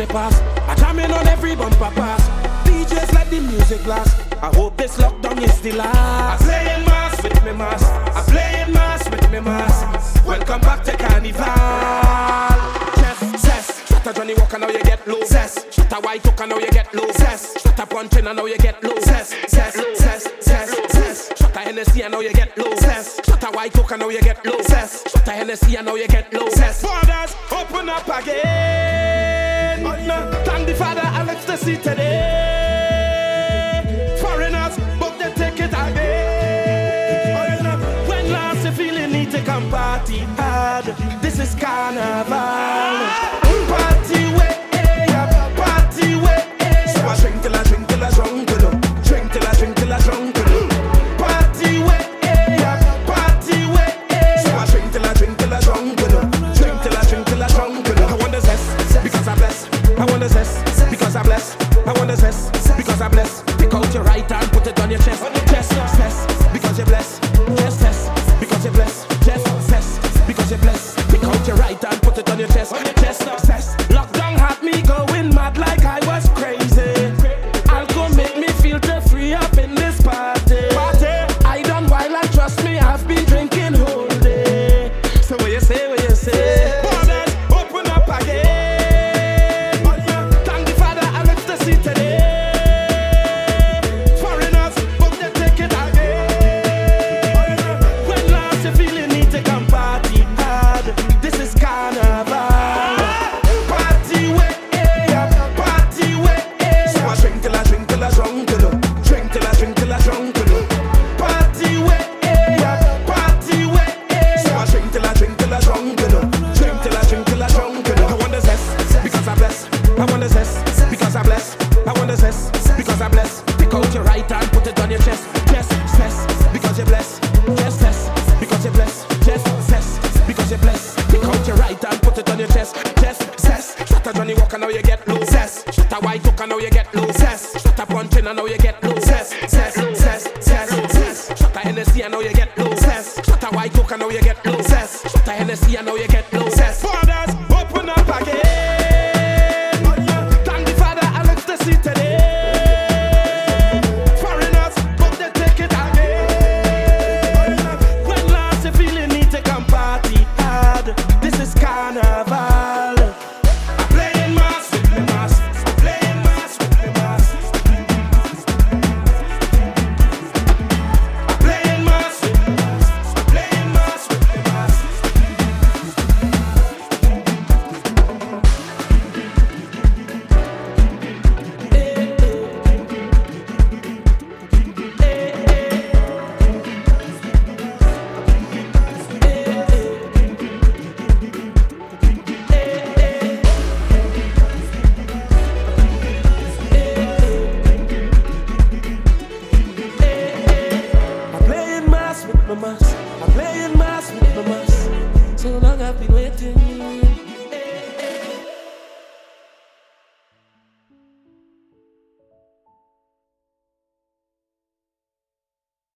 me pass. I jamming on every bumper pass. DJs let the music blast. I hope this lockdown is the last. I playing mass with me mass. I playing mass with me mass. Welcome back to Carnival. Chess, zest. Shut a Johnnie Walker, now you get low. Zest. Shut a White Walker, now you get low. Zest. Shut a Punchin, now you get low. Zest, zest, zest, zest, zest. Shut a Hennessy, now you get low. Zest. Shut a White Walker, now you get low. Zest. Shut a Hennessy, now you get low. Zest. Borders, open up again. Thank the Father, Alex the sea today. Foreigners, book the ticket again. When last you feeling need to come party hard, this is Carnival. Because I'm blessed. Pick out your right hand, put it on your chest. Chest, chest, because you're blessed. Chest, chest, because you're blessed. Chest, chest, because you're blessed. Pick out your right hand, put it on your chest. Chest, chest. Lockdown had me going mad like I was crazy. Alcohol make me feel the free up in this party. I done while I trust me, I've been drinking whole day. So what you say, what you say? Borders, open up again. Because I'm blessed. Pick out your right hand, put it on your chest. Chest, chest, because you're blessed. Chest, chest, because you're blessed. Chest, chest, because you're blessed. Pick out your right hand, put it on your chest. Chest, chest. Shut a Johnnie Walker, now you get low. Zest. Shut a White Walker, now you get low. Zest. Shut a Punchin, now you get low. Zest, zest, zest, zest, zest. Shut a Hennessy, now you get low. Zest. Shut a White Walker, now you get low. Zest. Shut a Hennessy, now you